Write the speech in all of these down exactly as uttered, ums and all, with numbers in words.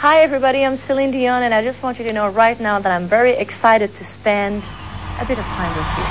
Hi everybody, I'm Celine Dion, and I just want you to know right now that I'm very excited to spend a bit of time with you.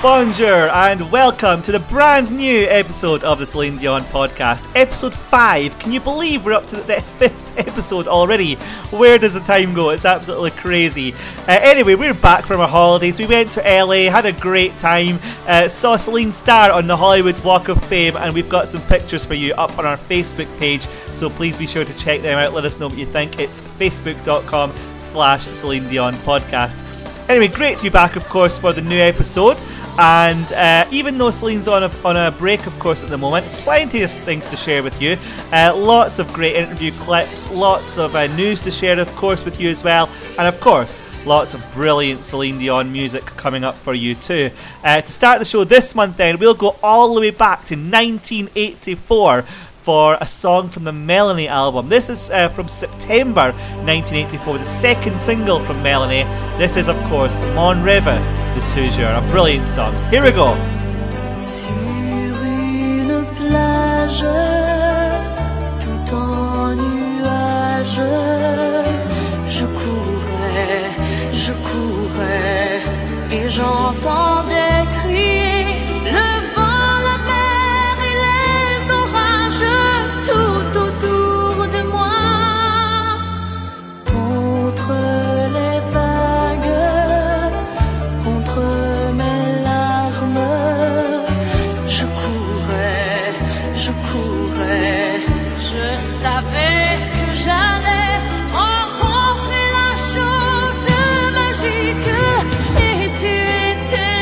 Bonjour and welcome to the brand new episode of the Celine Dion podcast, episode five. Can you believe we're up to the fifth episode already? Where does the time go? It's absolutely crazy. Uh, anyway, we're back from our holidays. We went to L A, had a great time, uh, saw Celine Starr on the Hollywood Walk of Fame, and we've got some pictures for you up on our Facebook page, so please be sure to check them out. Let us know what you think. It's facebook.com slash Celine Dion podcast. Anyway, great to be back, of course, for the new episode. And uh, even though Celine's on a, on a break, of course, at the moment, plenty of things to share with you. Uh, lots of great interview clips, lots of uh, news to share, of course, with you as well. And, of course, lots of brilliant Celine Dion music coming up for you too. Uh, to start the show this month, then, we'll go all the way back to nineteen eighty-four for a song from the Melanie album. This is uh, from September nineteen eighty-four, the second single from Melanie. This is, of course, Mon Rêve de Toujours, a brilliant song. Here we go. Sur une plage, tout en nuages, je courais, je courais, et j'entendais crier le vent, la mer et les orages tout autour de moi. Contre rencontrer la chose magique, et tu étais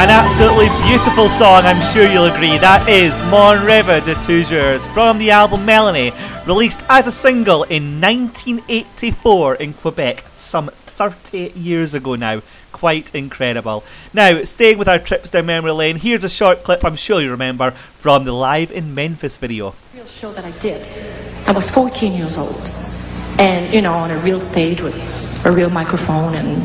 An absolutely beautiful song, I'm sure you'll agree. That is Mon Rêve de Toujours from the album Melanie, released as a single in nineteen eighty-four in Quebec, some thirty years ago now. Quite incredible. Now, staying with our trips down memory lane, here's a short clip I'm sure you remember from the Live in Memphis video. Real show that I did. I was fourteen years old, and you know, on a real stage with a real microphone and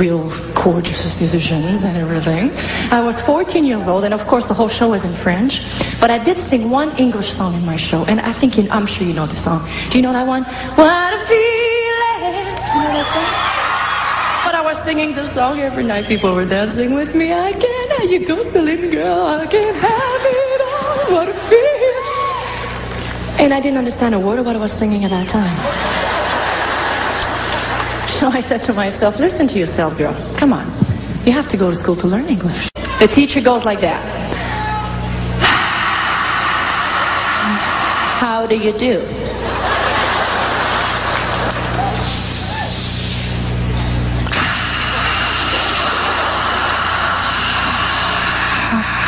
real gorgeous musicians and everything. I was fourteen years old, and of course the whole show was in French, but I did sing one English song in my show, and I think, you, I'm sure you know the song. Do you know that one? What a feeling! You know that song? But I was singing this song every night. People were dancing with me. I can't have you go, Celine girl. I can't have it all. What a feeling! And I didn't understand a word of what I was singing at that time. So I said to myself, listen to yourself, girl. Come on. You have to go to school to learn English. The teacher goes like that. How do you do?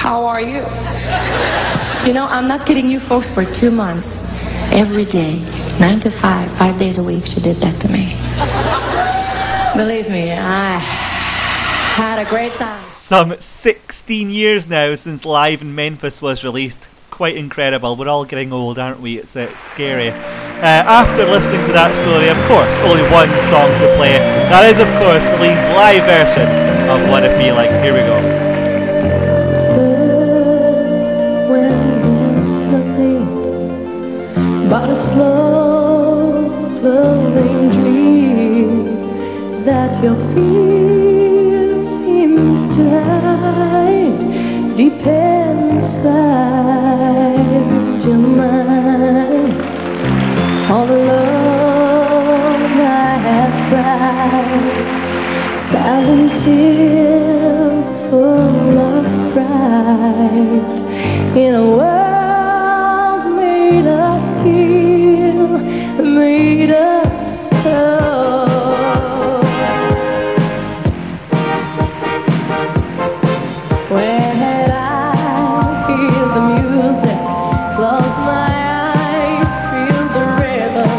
How are you? You know, I'm not kidding you folks. For two months, every day, nine to five, five days a week, she did that to me. Believe me, I had a great time. Some sixteen years now since Live in Memphis was released. Quite incredible. We're all getting old, aren't we? It's, it's scary. Uh, after listening to that story, of course, only one song to play. That is, of course, Celine's live version of What a Feeling. Here we go. But a slow, flowing dream that your fear seems to hide deep inside your mind. All alone I have cried, silent tears full of pride, in a world made us feel, made us so. When I feel the music, close my eyes, feel the rhythm,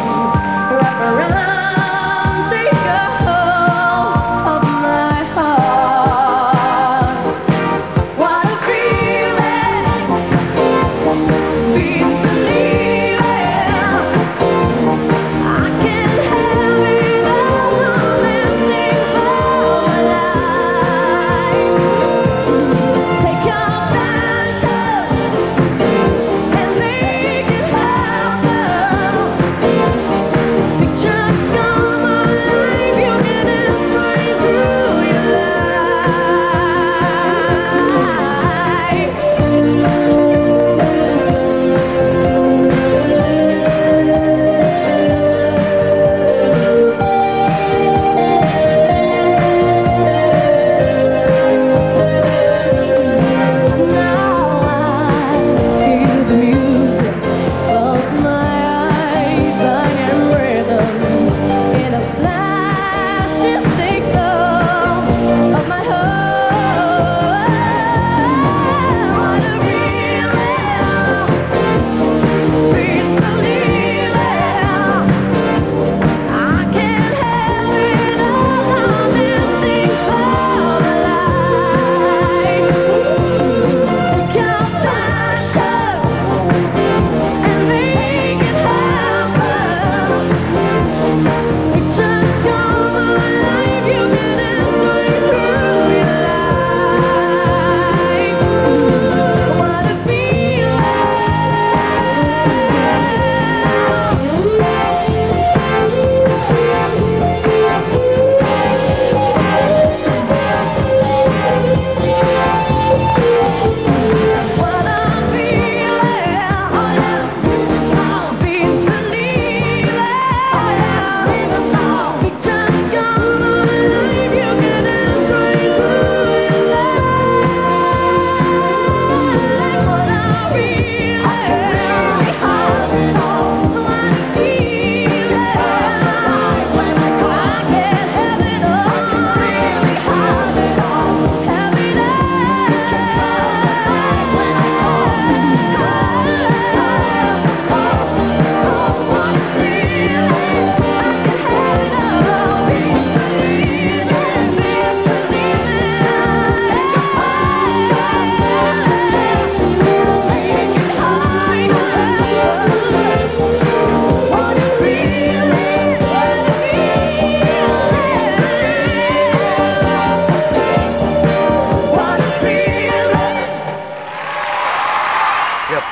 wrap around, take a hold of my heart. What a feeling! Please believe. I can't.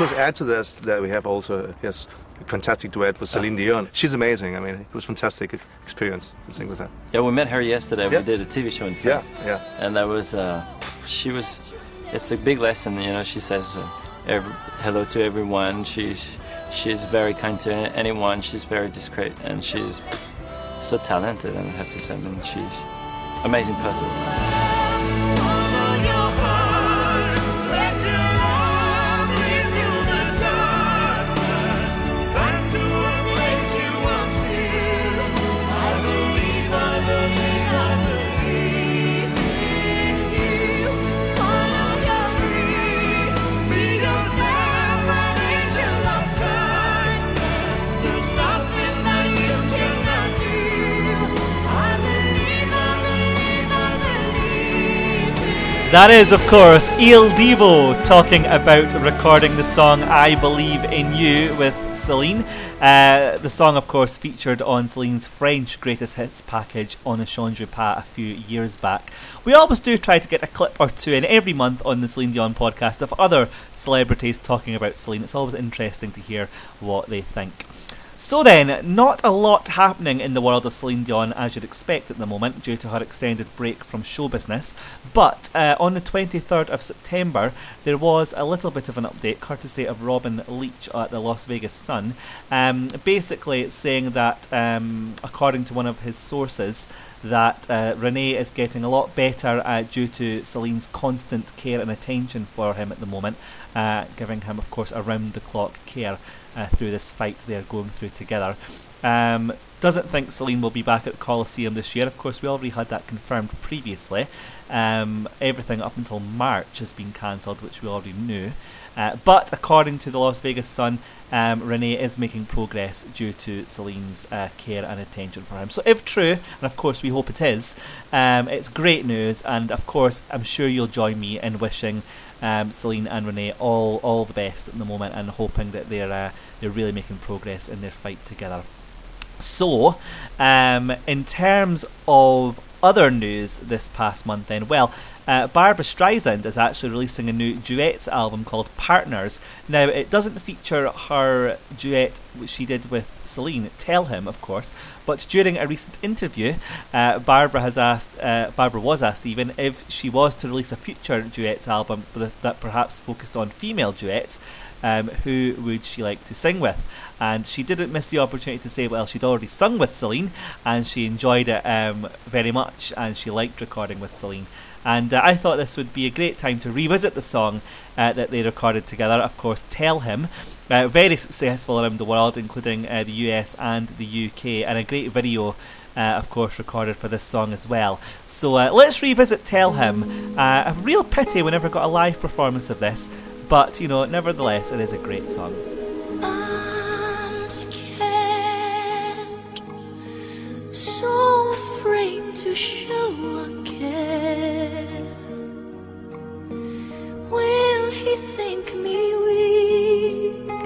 course, add to this that we have also his fantastic duet with Celine Dion. She's amazing. I mean, it was a fantastic experience to sing with her. Yeah, we met her yesterday. Yeah. We did a T V show in France. Yeah, yeah. And that was, uh, she was, it's a big lesson, you know, she says uh, every, hello to everyone. She, she's very kind to anyone. She's very discreet, and she's so talented, and I have to say, I mean, she's an amazing person. That is, of course, Il Divo talking about recording the song I Believe In You with Celine. Uh, the song, of course, featured on Celine's French Greatest Hits package on the Change du Pas a few years back. We always do try to get a clip or two in every month on the Celine Dion podcast of other celebrities talking about Celine. It's always interesting to hear what they think. So then, not a lot happening in the world of Celine Dion as you'd expect at the moment due to her extended break from show business, but uh, on the twenty-third of September there was a little bit of an update courtesy of Robin Leach at the Las Vegas Sun, um, basically saying that um, according to one of his sources that uh, Rene is getting a lot better uh, due to Celine's constant care and attention for him at the moment, uh, giving him, of course, around the clock care Uh, through this fight they're going through together. Um, doesn't think Celine will be back at the Coliseum this year. Of course, we already had that confirmed previously. Um, everything up until March has been cancelled, which we already knew. Uh, but according to the Las Vegas Sun, um, Rene is making progress due to Celine's uh, care and attention for him. So if true, and of course we hope it is, um, it's great news. And of course, I'm sure you'll join me in wishing Um, Celine and Renee all all the best at the moment, and hoping that they're uh, they're really making progress in their fight together. So, um, in terms of other news this past month, then, well, uh, Barbra Streisand is actually releasing a new duets album called Partners. Now, it doesn't feature her duet which she did with Celine, Tell Him, of course, but during a recent interview, uh, Barbra has asked, uh, Barbra was asked even if she was to release a future duets album that perhaps focused on female duets, Um, who would she like to sing with? And she didn't miss the opportunity to say, well, she'd already sung with Celine and she enjoyed it um, very much, and she liked recording with Celine. And uh, I thought this would be a great time to revisit the song uh, that they recorded together, of course, Tell Him. Uh, very successful around the world, including uh, the U S and the U K, and a great video Uh, of course recorded for this song as well. So uh, let's revisit Tell Him. Uh, a real pity we never got a live performance of this, but you know, nevertheless, it is a great song. I'm scared, so afraid to show again. Will he think me weak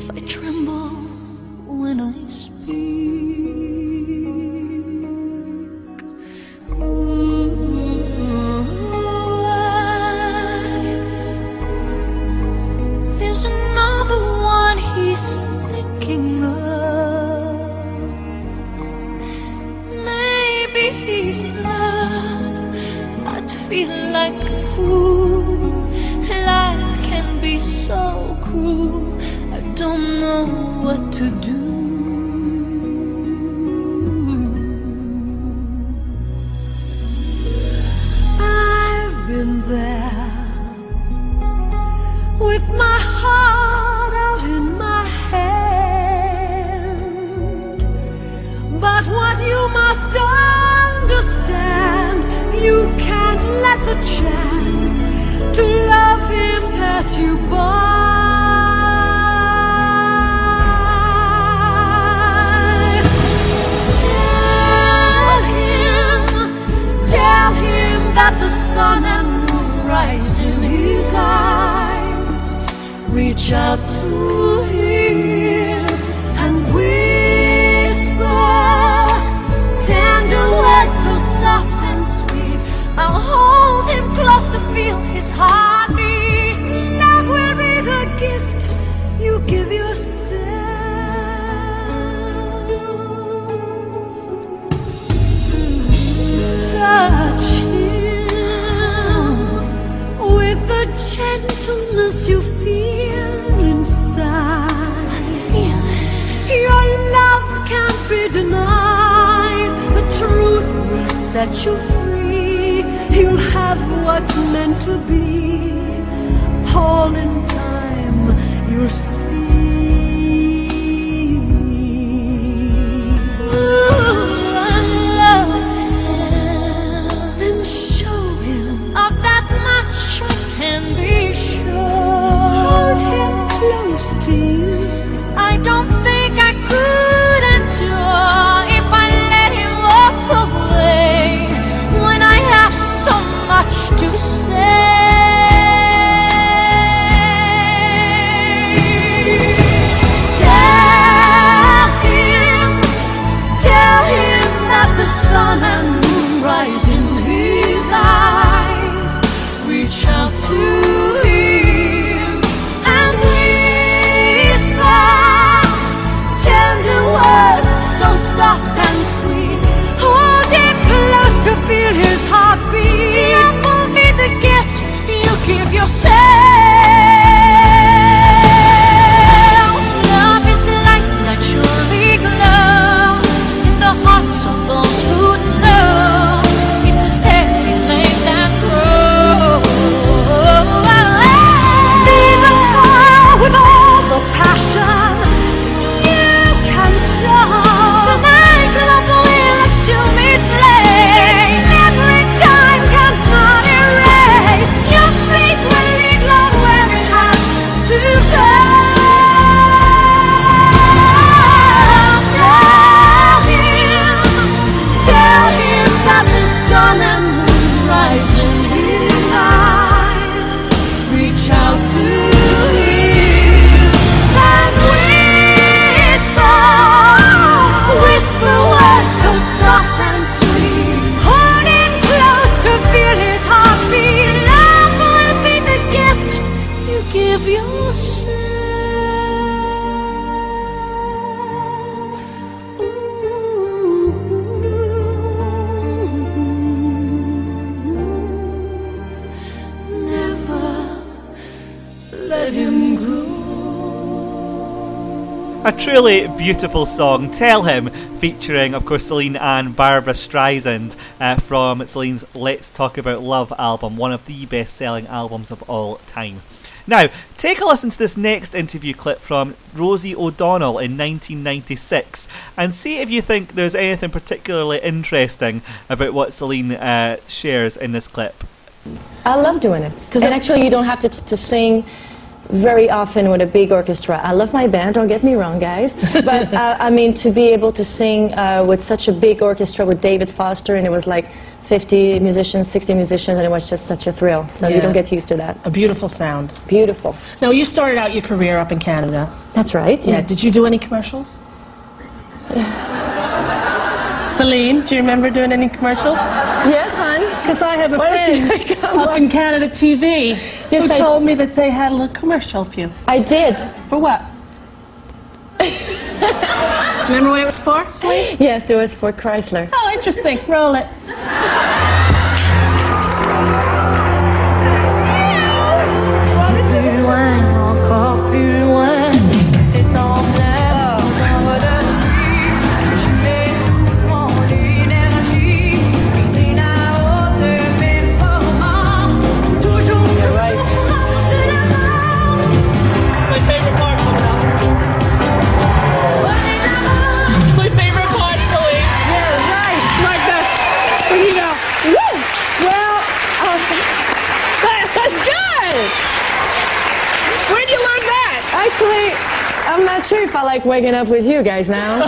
if I tremble when I speak? Ooh, I, there's another one he's thinking of. Maybe he's in love. I'd feel like a fool. Life can be so cruel. I don't know what to do. With my heart out in my hand, but what you must understand, you can't let the chance to love him pass you by. Tell him, tell him that the sun and moon rise in his eyes. Reach out to him and whisper tender words so soft and sweet. I'll hold him close to feel his heartbeat. emptiness you feel inside. I feel it. Your love can't be denied. The truth will set you free. You'll have what's meant to be. All in time you'll see. Ooh, I love him. Then show him of that much I can be sure. Hold him close to you. I don't think I could endure if I let him walk away when I have so much to say. Sun and moonrise in his eyes. Reach out to him and whisper tender words so soft and sweet. Hold it close to feel his heartbeat. Love will be the gift you give yourself. Love is like naturally glow in the hearts of those who a truly beautiful song, Tell Him, featuring, of course, Celine and Barbra Streisand uh, from Celine's Let's Talk About Love album, one of the best-selling albums of all time. Now, take a listen to this next interview clip from Rosie O'Donnell in nineteen ninety-six and see if you think there's anything particularly interesting about what Celine uh, shares in this clip. I love doing it, because then actually you don't have to, t- to sing very often with a big orchestra. I love my band, don't get me wrong, guys, but uh, I mean, to be able to sing uh, with such a big orchestra with David Foster, and it was like fifty musicians, sixty musicians, and it was just such a thrill, so yeah. You don't get used to that. A beautiful sound. Beautiful. Now, you started out your career up in Canada. That's right. Yeah, yeah. Did you do any commercials? Celine, do you remember doing any commercials? Yes, hon. Because I have a friend up in Canada T V yes, who I told d- me that they had a little commercial for you. I did. For what? Remember what it was for, Celine? Yes, it was for Chrysler. Oh, interesting. Roll it. I'm not sure if I like waking up with you guys now.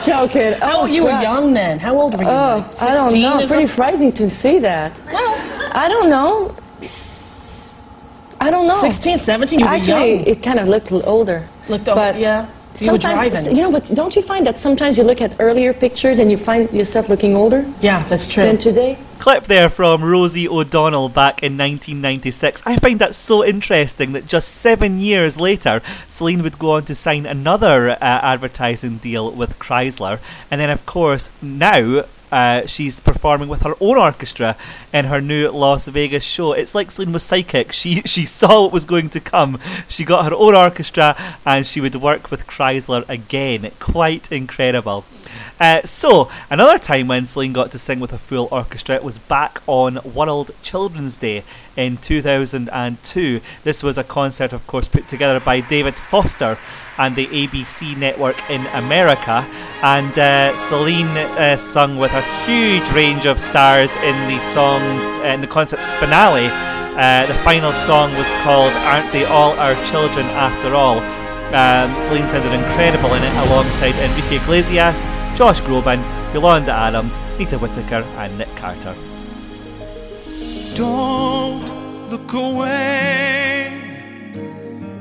Joking. Oh, how, you God. Were young then. How old were you? Oh, like sixteen I don't know. Pretty something? Frightening to see that. Well, I don't know. I don't know. sixteen, seventeen, you were actually, young. It kind of looked older. Looked older, yeah. You were driving. You know, but don't you find that sometimes you look at earlier pictures and you find yourself looking older? Yeah, that's true. Than today? Clip there from Rosie O'Donnell back in nineteen ninety-six. I find that so interesting that just seven years later, Celine would go on to sign another uh, advertising deal with Chrysler. And then, of course, now... Uh, Uh, she's performing with her own orchestra in her new Las Vegas show. It's like Celine was psychic. She she saw what was going to come. She got her own orchestra and she would work with Chrysler again. Quite incredible. Uh, so, another time when Celine got to sing with a full orchestra, it was back on World Children's Day in two thousand two. This was a concert, of course, put together by David Foster and the A B C network in America. And uh, Celine uh, sung with a huge range of stars in the songs, in the concert's finale. Uh, the final song was called Aren't They All Our Children After All? Um, Celine sounded incredible in it alongside Enrique Iglesias, Josh Groban, Yolanda Adams, Nita Whittaker and Nick Carter. Don't look away,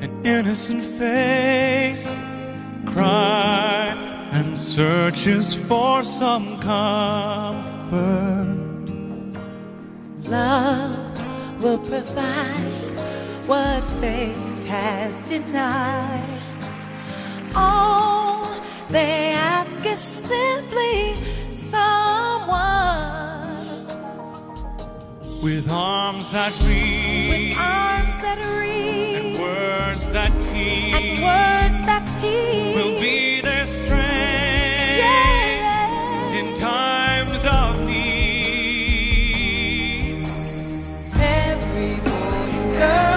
an innocent face cries and searches for some comfort. Love will provide what faith has denied. All they ask is simply someone with arms that reach, with arms that reach, and words that teach, and words that teach, will be their strength, yeah, in times of need. Every boy and girl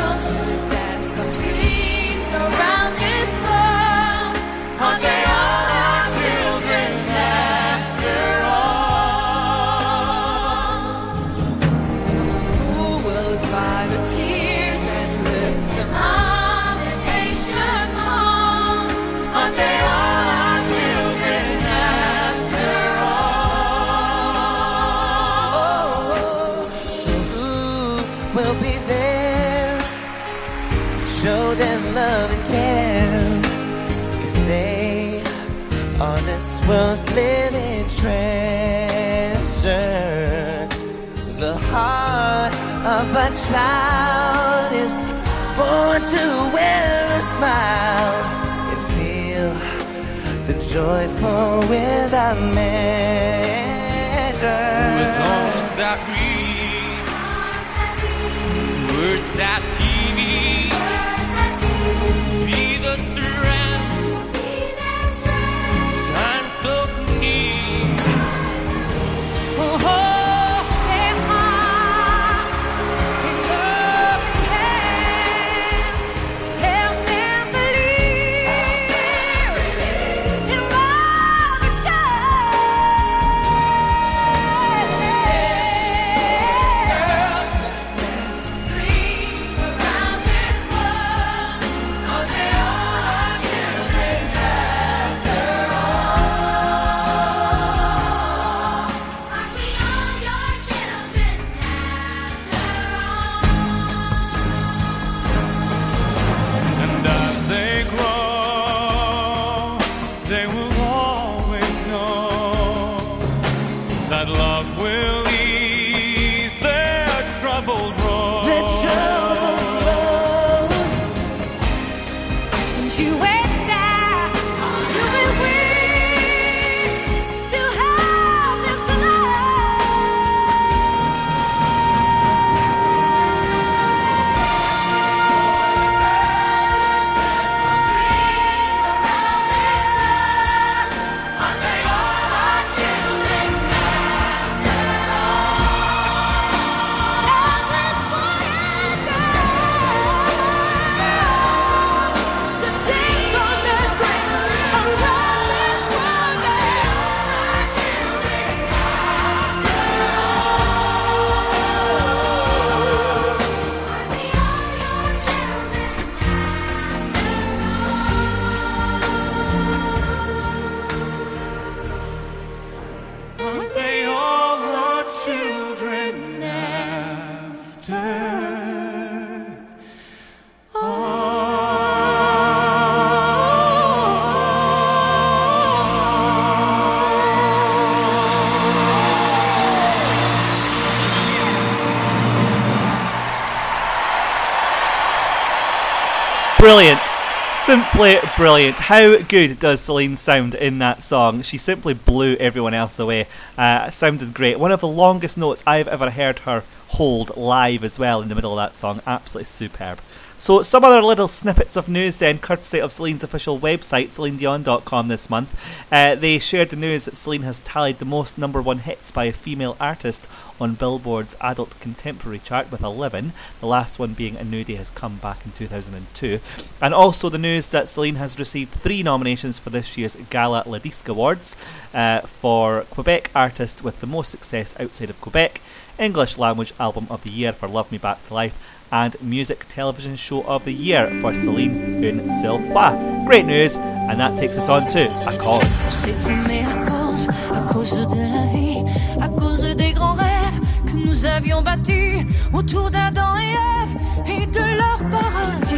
was living treasure. The heart of a child is born to wear a smile and feel the joyful without measure. With arms that reach, words that teach, be the strength Simply brilliant. How good does Celine sound in that song? She simply blew everyone else away. Uh, sounded great. One of the longest notes I've ever heard her hold live as well in the middle of that song. Absolutely superb. So some other little snippets of news then, courtesy of Celine's official website, Celine Dion dot com this month. Uh, they shared the news that Celine has tallied the most number one hits by a female artist on Billboard's adult contemporary chart with eleven, the last one being A New Day Has Come back in two thousand two. And also the news that Celine has received three nominations for this year's Gala La Disque Awards uh, for Quebec Artist with the most success outside of Quebec, English Language Album of the Year for Love Me Back to Life, and Music Television Show of the Year for Celine Une Seule Fois. Great news, and that takes us on to A Cause. À cause, à cause de la vie, à cause des grands rêves que nous avions bâtis autour d'Adam et Ève et de leur paradis.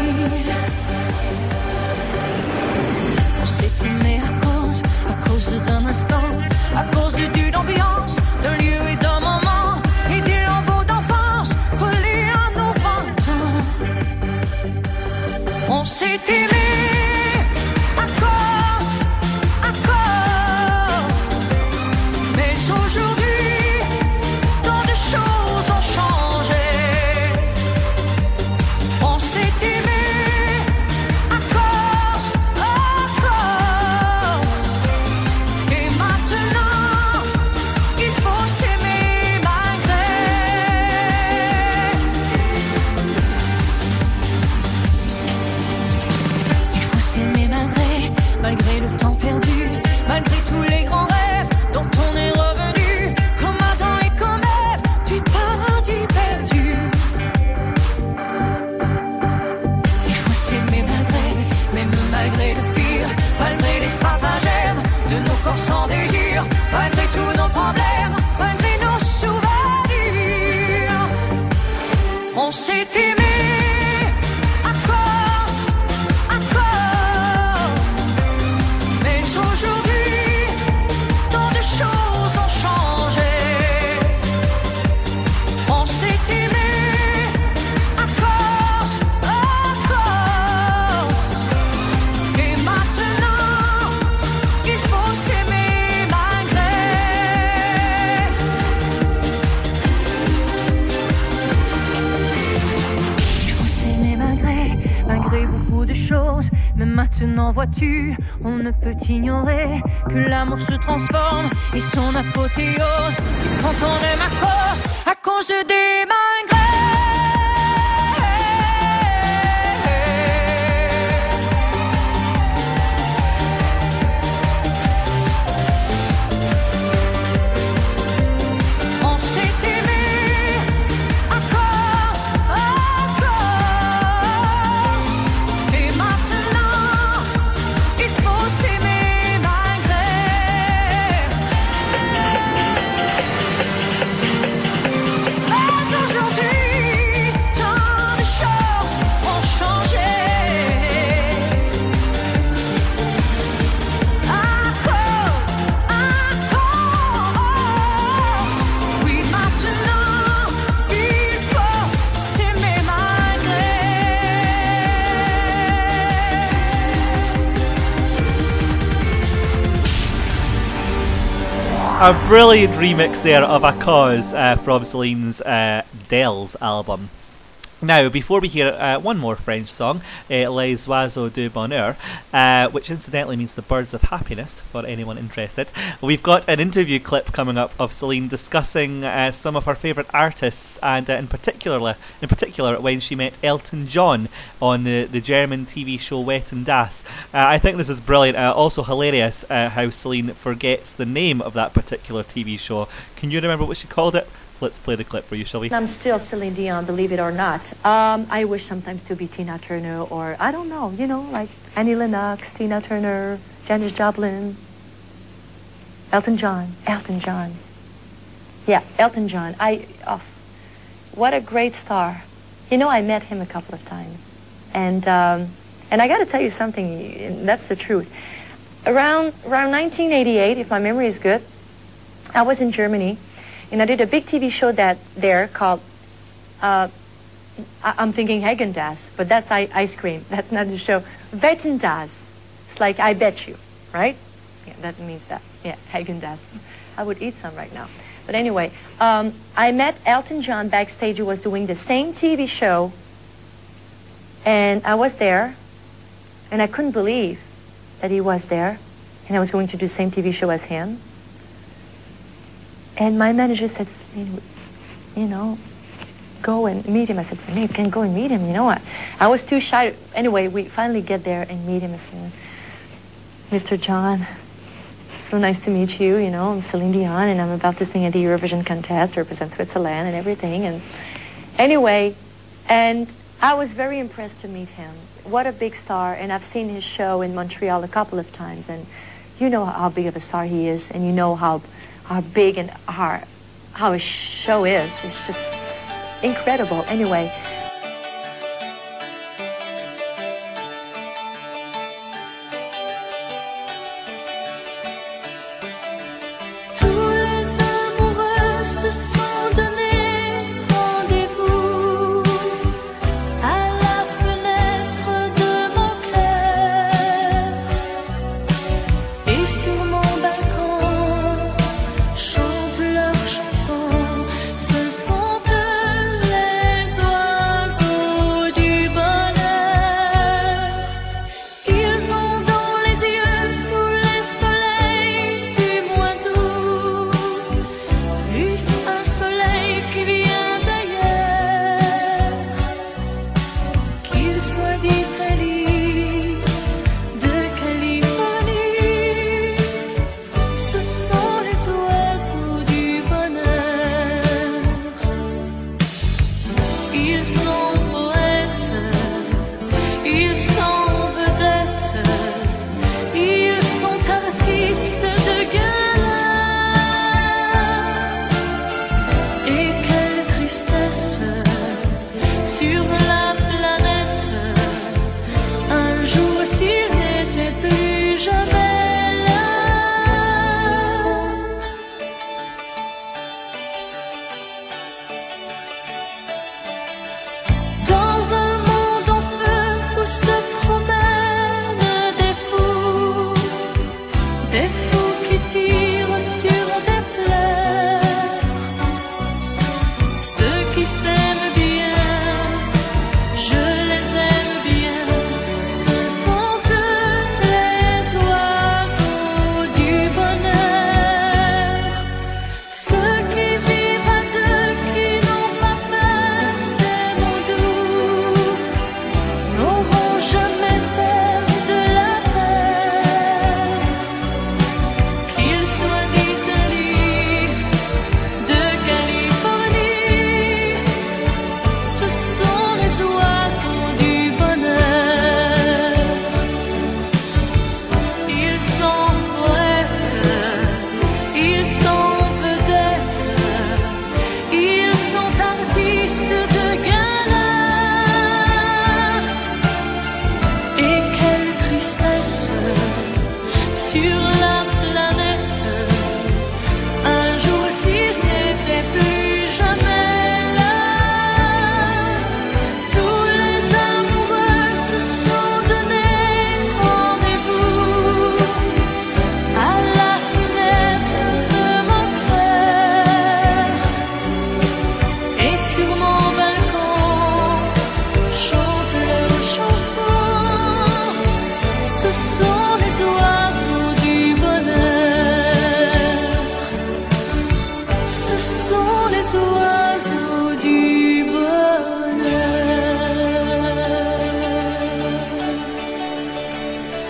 On s'est aimé à cause, à cause d'un instant, à cause d'une ambiance, d'un lieu et d'un moment, et des lambeaux d'enfance collés à nos vingt ans. On s'est aimé. Sans désir, malgré tous nos problèmes, malgré nos souvenirs, on s'est aimé. Maintenant vois-tu, on ne peut ignorer que l'amour se transforme et son apothéose, c'est quand on aime à cause, à cause des malgrés. A brilliant remix there of A Cause uh, from Celine's uh, Dells album. Now, before we hear uh, one more French song, uh, Les Oiseaux du Bonheur, uh, which incidentally means the birds of happiness, for anyone interested, we've got an interview clip coming up of Celine discussing uh, some of her favourite artists, and uh, in particular, in particular when she met Elton John on the, the German T V show Häagen-Dazs. Uh, I think this is brilliant, uh, also hilarious uh, how Celine forgets the name of that particular T V show. Can you remember what she called it? Let's play the clip for you, shall we? I'm still Celine Dion, believe it or not. Um, I wish sometimes to be Tina Turner or, I don't know, you know, like Annie Lennox, Tina Turner, Janis Joplin, Elton John, Elton John. Yeah, Elton John. I, oh, what a great star. You know, I met him a couple of times. And, um, and I got to tell you something, that's the truth. Around, around nineteen eighty-eight, if my memory is good, I was in Germany. And I did a big T V show that there called uh, I'm thinking Häagen-Dazs, but that's ice cream. That's not the show. Wetten-Das. It's like I bet you, right? Yeah, that means that. Yeah, Häagen-Dazs. I would eat some right now. But anyway, um, I met Elton John backstage. He was doing the same T V show, and I was there, and I couldn't believe that he was there, and I was going to do the same T V show as him. And my manager said, you know, go and meet him. I said, Rene, you can go and meet him. You know what? I was too shy. Anyway, we finally get there and meet him. I said, Mister John, so nice to meet you. You know, I'm Celine Dion, and I'm about to sing at the Eurovision contest, represent Switzerland and everything. And anyway, and I was very impressed to meet him. What a big star. And I've seen his show in Montreal a couple of times. And you know how big of a star he is, and you know how, how big and how, how his show is. It's just incredible. Anyway,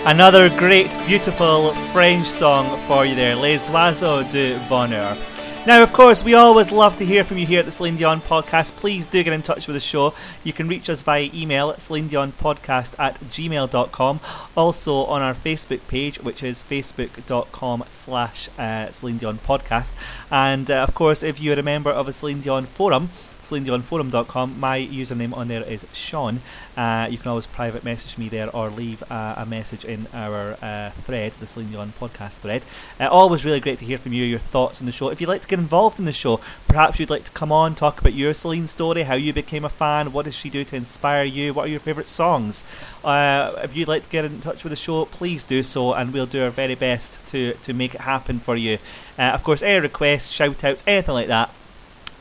another great, beautiful French song for you there, Les Oiseaux du Bonheur. Now, of course, we always love to hear from you here at the Celine Dion Podcast. Please do get in touch with the show. You can reach us via email at celine dion podcast at gmail dot com. Also on our Facebook page, which is facebook dot com slash Celine Dion Podcast. And, uh, of course, if you're a member of a Celine Dion forum, Celine Dion Forum dot com. My username on there is Sean. Uh, you can always private message me there or leave uh, a message in our uh, thread, the Celine Dion podcast thread. Uh, always really great to hear from you, your thoughts on the show. If you'd like to get involved in the show, perhaps you'd like to come on, talk about your Celine story, how you became a fan, what does she do to inspire you, what are your favourite songs. Uh, if you'd like to get in touch with the show, please do so, and we'll do our very best to, to make it happen for you. Uh, of course, any requests, shout-outs, anything like that,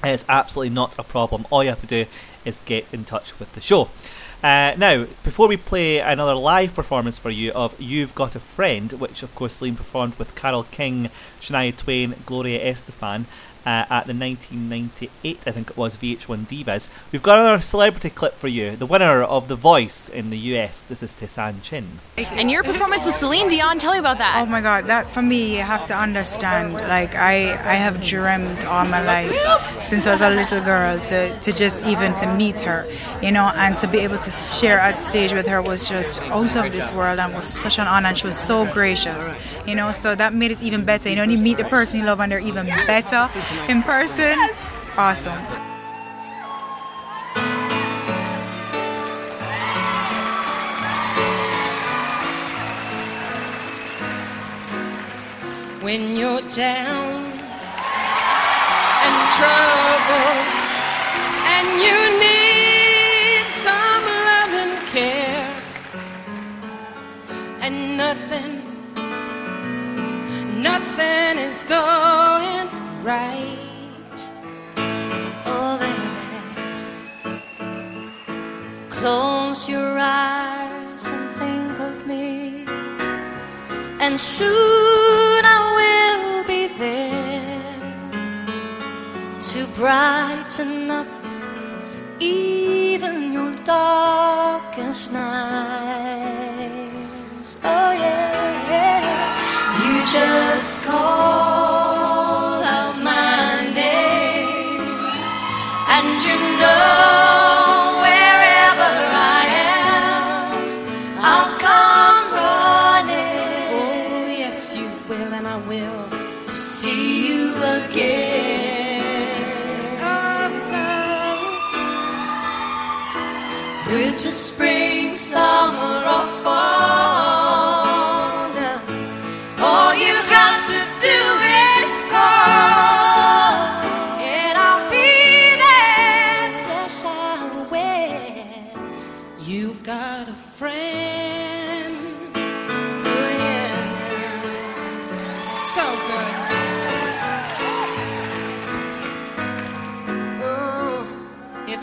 it's absolutely not a problem. All you have to do is get in touch with the show. Uh, now, before we play another live performance for you of You've Got a Friend, which of course Celine performed with Carole King, Shania Twain, Gloria Estefan, uh, at the nineteen ninety-eight, I think it was, V H one Divas, we've got another celebrity clip for you, the winner of The Voice in the U S. This is Tessan Chin. And your performance with Celine Dion, tell me about that. Oh my God, that for me, you have to understand, like I, I have dreamt all my life since I was a little girl to, to just even to meet her, you know, and to be able to share at stage with her was just out of this world and was such an honor, and she was so gracious, you know, so that made it even better, you know, and you meet the person you love and they're even better in person. Awesome. When you're down and trouble and you need some love and care and nothing, nothing is going right, oh baby, close your eyes and think of me, and soon I will be there to brighten up even your darkest nights. Oh yeah, yeah. You just call and you know wherever I am, I'll come running. Oh, yes, you will, and I will, to see you again. Oh, no. Winter, spring, summer, or fall. Now, all you got to do is call.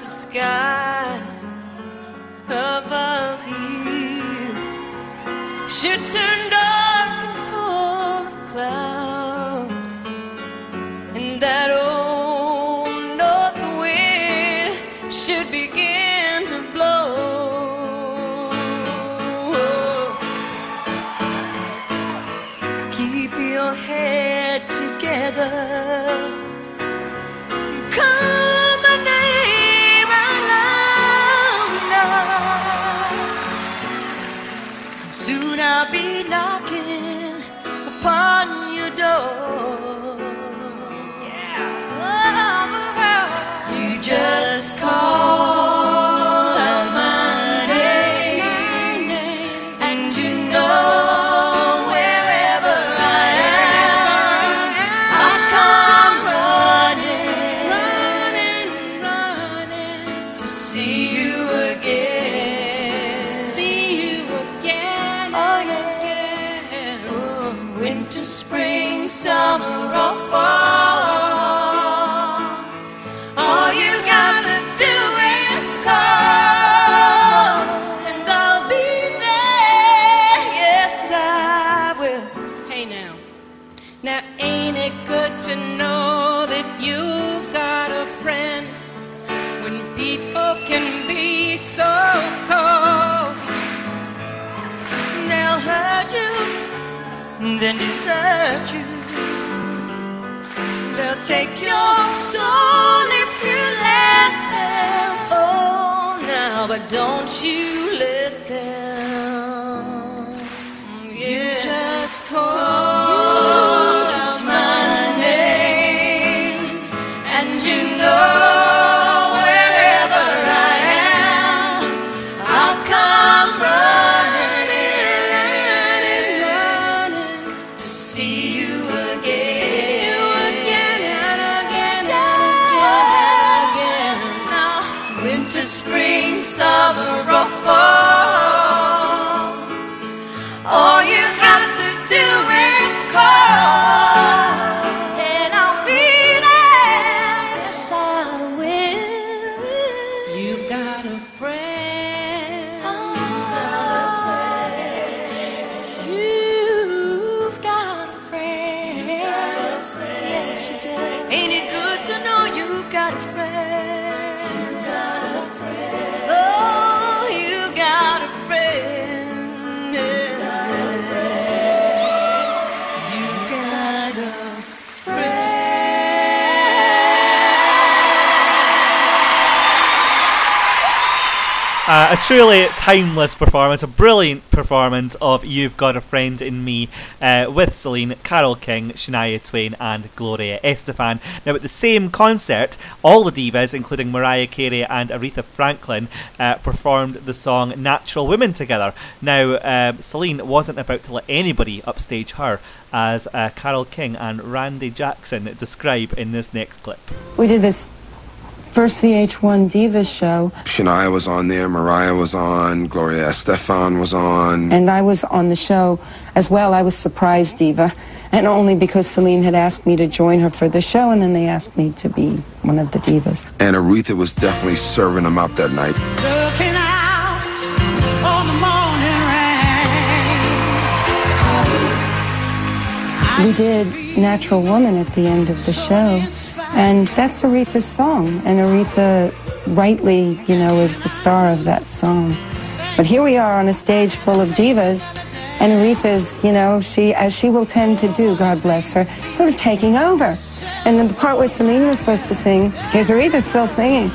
Sky above you should turn dark and full of clouds, and that old north wind should begin to blow. Keep your head together. I'll be knocking upon your door. Yeah. Oh, you just call. Then desert you. They'll take your soul if you let them. Oh, now, but don't you let them. Yeah. You just call just my name, and you know. summer or fall. All you have to do is call, and I'll be there. Yes, I will. You've got a friend. Oh, you've got a friend. You've got a friend. Yes, you do. Ain't it good to know you've got a friend? Uh, a truly timeless performance, a brilliant performance of You've Got a Friend in Me uh, with Celine, Carole King, Shania Twain and Gloria Estefan. Now at the same concert, all the divas, including Mariah Carey and Aretha Franklin, uh, performed the song Natural Women together. Now uh, Celine wasn't about to let anybody upstage her, as uh, Carole King and Randy Jackson describe in this next clip. We did this first V H one Divas show. Shania was on there, Mariah was on, Gloria Estefan was on. And I was on the show as well. I was surprise diva, and only because Celine had asked me to join her for the show, and then they asked me to be one of the divas. And Aretha was definitely serving them up that night. Looking out on the morning rain. We did Natural Woman at the end of the show. And that's Aretha's song, and Aretha, rightly, you know, is the star of that song. But here we are on a stage full of divas, and Aretha's, you know, she, as she will tend to do, God bless her, sort of taking over. And then the part where Celine was supposed to sing, here's Aretha still singing.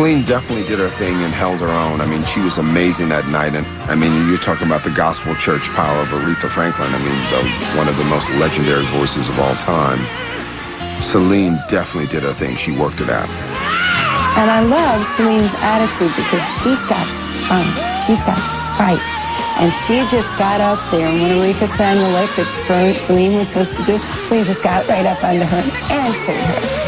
Celine definitely did her thing and held her own. I mean, she was amazing that night. And, I mean, you're talking about the gospel church power of Aretha Franklin. I mean, the, one of the most legendary voices of all time. Celine definitely did her thing. She worked it out. And I love Celine's attitude, because she's got spunk. She's got fight. And she just got up there. And when Aretha sang the lick that Celine was supposed to do, Celine just got right up under her and sang her.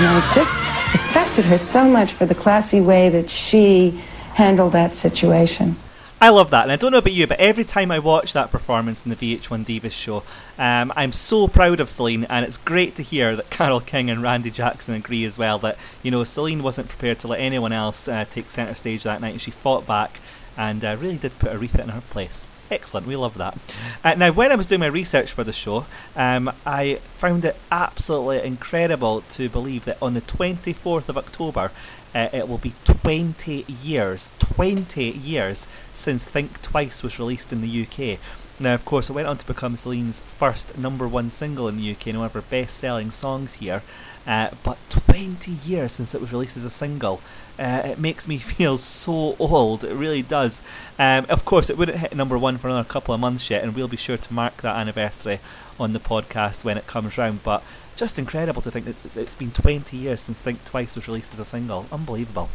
And I just respected her so much for the classy way that she handled that situation. I love that, and I don't know about you, but every time I watch that performance in the V H one Divas show, um, I'm so proud of Celine, and it's great to hear that Carole King and Randy Jackson agree as well, that, you know, Celine wasn't prepared to let anyone else uh, take centre stage that night, and she fought back and uh, really did put Aretha in her place. Excellent, we love that. Uh, now, when I was doing my research for the show, um, I found it absolutely incredible to believe that on the twenty-fourth of October, uh, it will be twenty years, twenty years since Think Twice was released in the U K. Now, of course, it went on to become Celine's first number one single in the U K and one of her best-selling songs here. Uh, but twenty years since it was released as a single. Uh, it makes me feel so old, it really does. Um, of course, it wouldn't hit number one for another couple of months yet, and we'll be sure to mark that anniversary on the podcast when it comes round, but just incredible to think that it's been twenty years since Think Twice was released as a single. Unbelievable.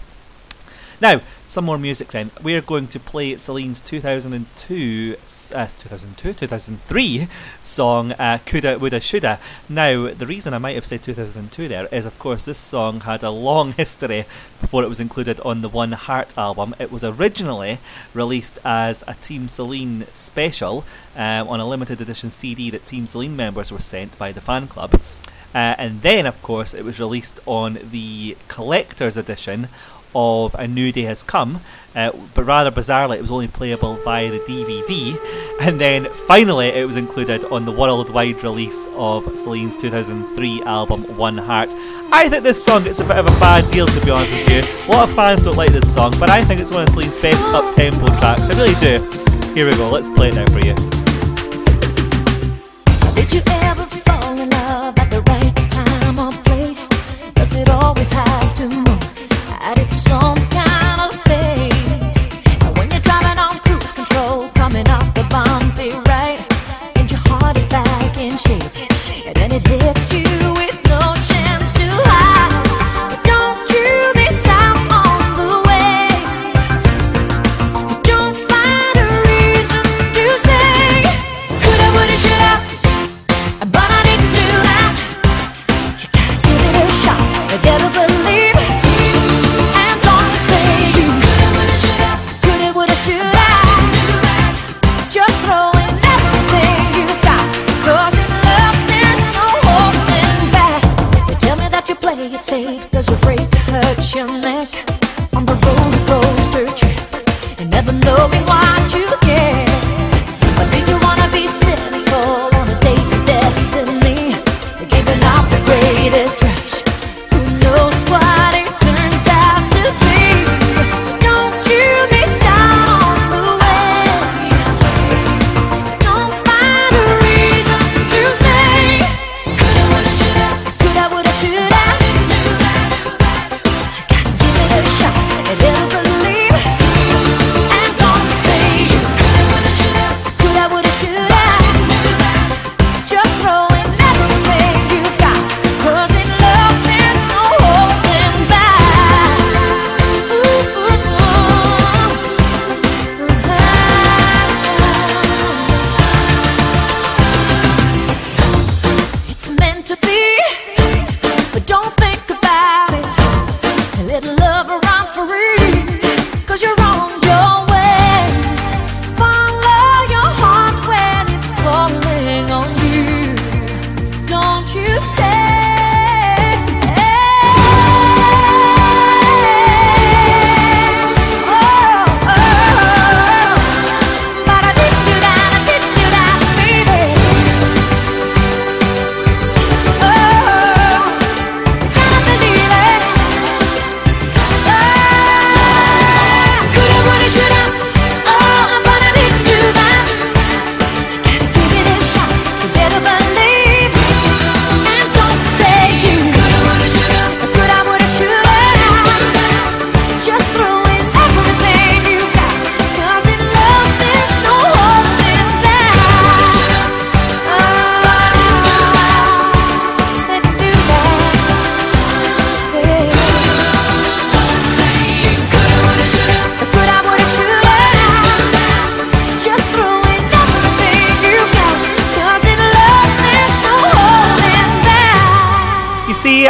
Now, some more music then. We're going to play Celine's two thousand two, uh, two thousand two, two thousand three song, uh, Coulda, Woulda, Shoulda. Now, the reason I might have said two thousand two there is, of course, this song had a long history before it was included on the One Heart album. It was originally released as a Team Celine special uh, on a limited edition C D that Team Celine members were sent by the fan club. Uh, and then, of course, it was released on the collector's edition of A New Day Has Come, uh, but rather bizarrely it was only playable via the D V D, and then finally it was included on the worldwide release of Celine's two thousand three album One Heart. I think this song gets a bit of a bad deal, to be honest with you. A lot of fans don't like this song, but I think it's one of Celine's best up-tempo tracks. I really do. Here we go, let's play it now for you. Did you ever fall in love at the right time or place? Does it always have to move?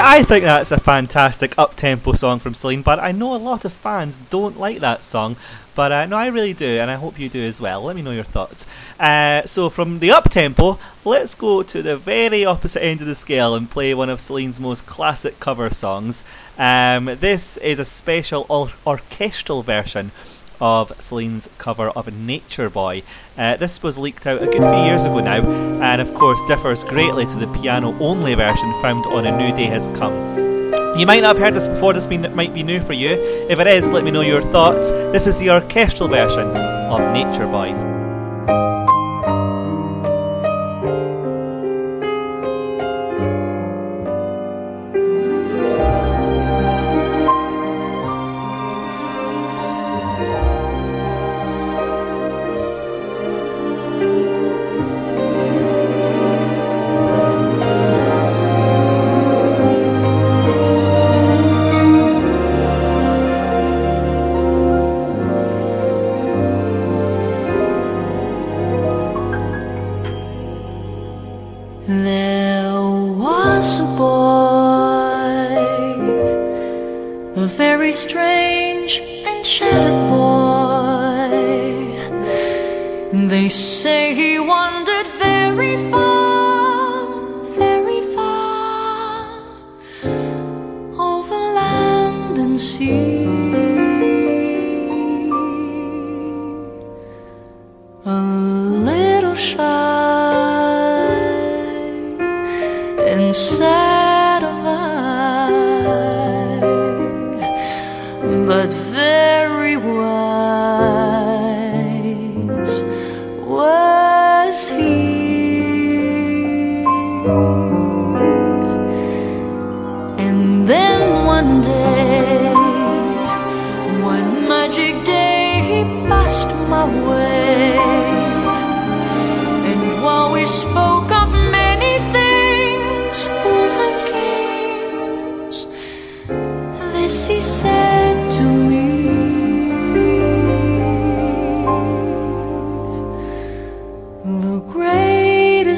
I think that's a fantastic up-tempo song from Celine, but I know a lot of fans don't like that song, but uh, no, I really do, and I hope you do as well. Let me know your thoughts. Uh, so from the up-tempo, let's go to the very opposite end of the scale and play one of Celine's most classic cover songs. Um, this is a special or- orchestral version of Celine's cover of Nature Boy. Uh, this was leaked out a good few years ago now, and of course differs greatly to the piano-only version found on A New Day Has Come. You might not have heard this before, this might be new for you. If it is, let me know your thoughts. This is the orchestral version of Nature Boy.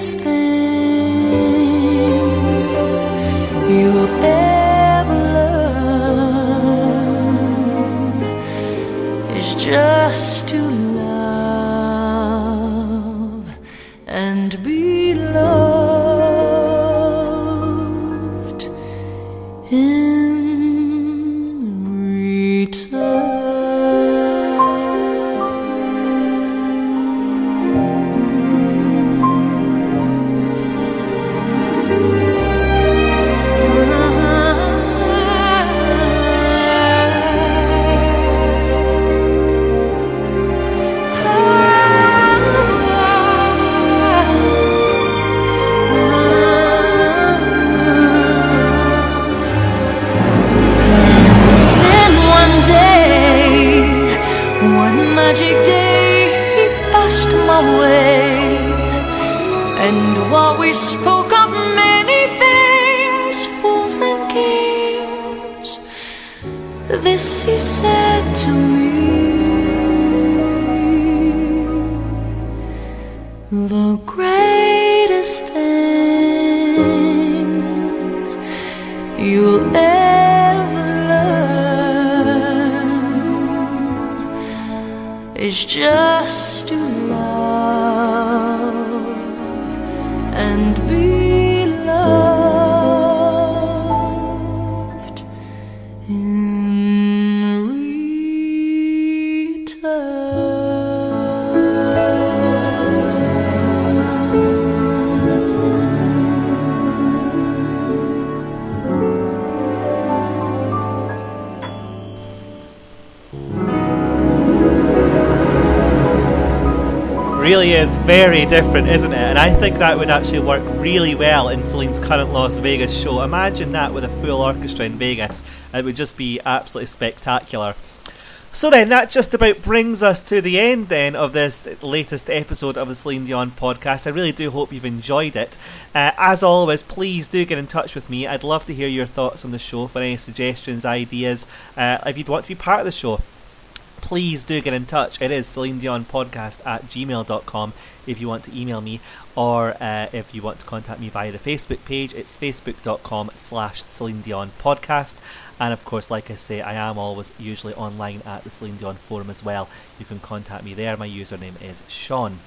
Thing This he said to me, the greatest thing you'll ever learn is just to love and be. Really is very different, isn't it? And I think that would actually work really well in Celine's current Las Vegas show. Imagine that with a full orchestra in Vegas. It would just be absolutely spectacular. So then, that just about brings us to the end then of this latest episode of the Celine Dion podcast. I really do hope you've enjoyed it. Uh, as always, please do get in touch with me. I'd love to hear your thoughts on the show, for any suggestions, ideas, uh, if you'd want to be part of the show. Please do get in touch. It is Celine Dion Podcast at gmail dot com if you want to email me, or uh, if you want to contact me via the Facebook page. It's facebook dot com slash Celine Dion Podcast. And of course, like I say, I am always usually online at the Celine Dion forum as well. You can contact me there. My username is Sean.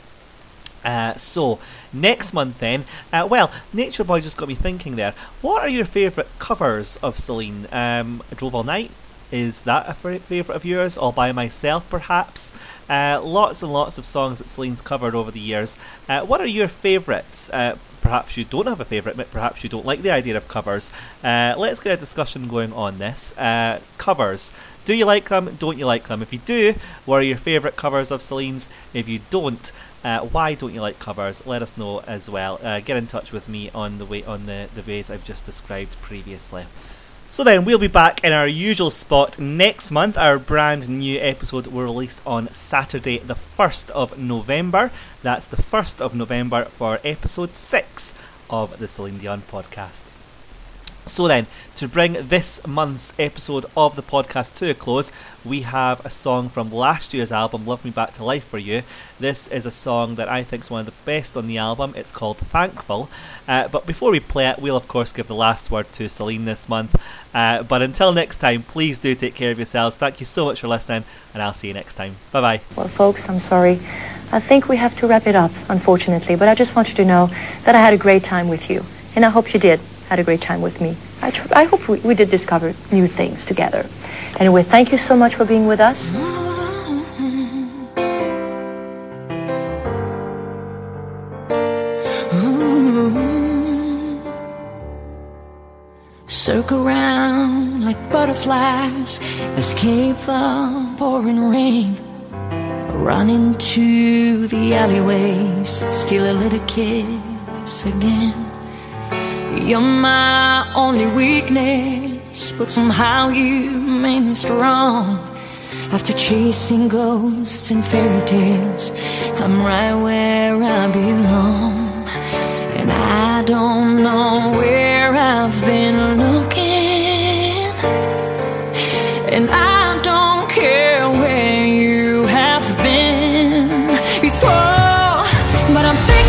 Uh, so, next month then, uh, well, Nature Boy just got me thinking there. What are your favourite covers of Celine? Um, I Drove All Night? Is that a favourite of yours? All By Myself, perhaps? Uh, lots and lots of songs that Celine's covered over the years. Uh, what are your favourites? Uh, perhaps you don't have a favourite, but perhaps you don't like the idea of covers. Uh, let's get a discussion going on this. Uh, covers. Do you like them? Don't you like them? If you do, what are your favourite covers of Celine's? If you don't, Uh, why don't you like covers? Let us know as well. Uh, get in touch with me on the way on the, the ways I've just described previously. So then, we'll be back in our usual spot next month. Our brand new episode will release on Saturday the first of November. That's the first of November for episode six of the Celine Dion podcast. So then, to bring this month's episode of the podcast to a close, we have a song from last year's album, Love Me Back to Life, for you. This is a song that I think is one of the best on the album. It's called Thankful. Uh, but before we play it, we'll of course give the last word to Celine this month. Uh, but until next time, please do take care of yourselves. Thank you so much for listening, and I'll see you next time. Bye-bye. Well, folks, I'm sorry. I think we have to wrap it up, unfortunately. But I just want you to know that I had a great time with you, and I hope you did. Had a great time with me. I, tr- I hope we, we did discover new things together. Anyway, thank you so much for being with us. Circle round like butterflies, escape the pouring rain. Run into the alleyways, steal a little kiss again. You're my only weakness, but somehow you made me strong. After chasing ghosts and fairy tales, I'm right where I belong. And I don't know where I've been looking, and I don't care where you have been before, but I'm thankful.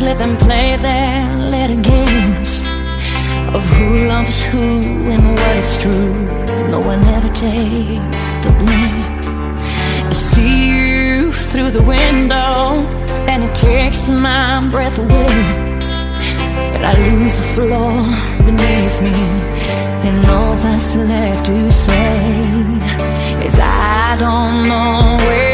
Let them play their little games of who loves who and what is true. No one ever takes the blame. I see you through the window, and it takes my breath away. But I lose the floor beneath me, and all that's left to say is I don't know where.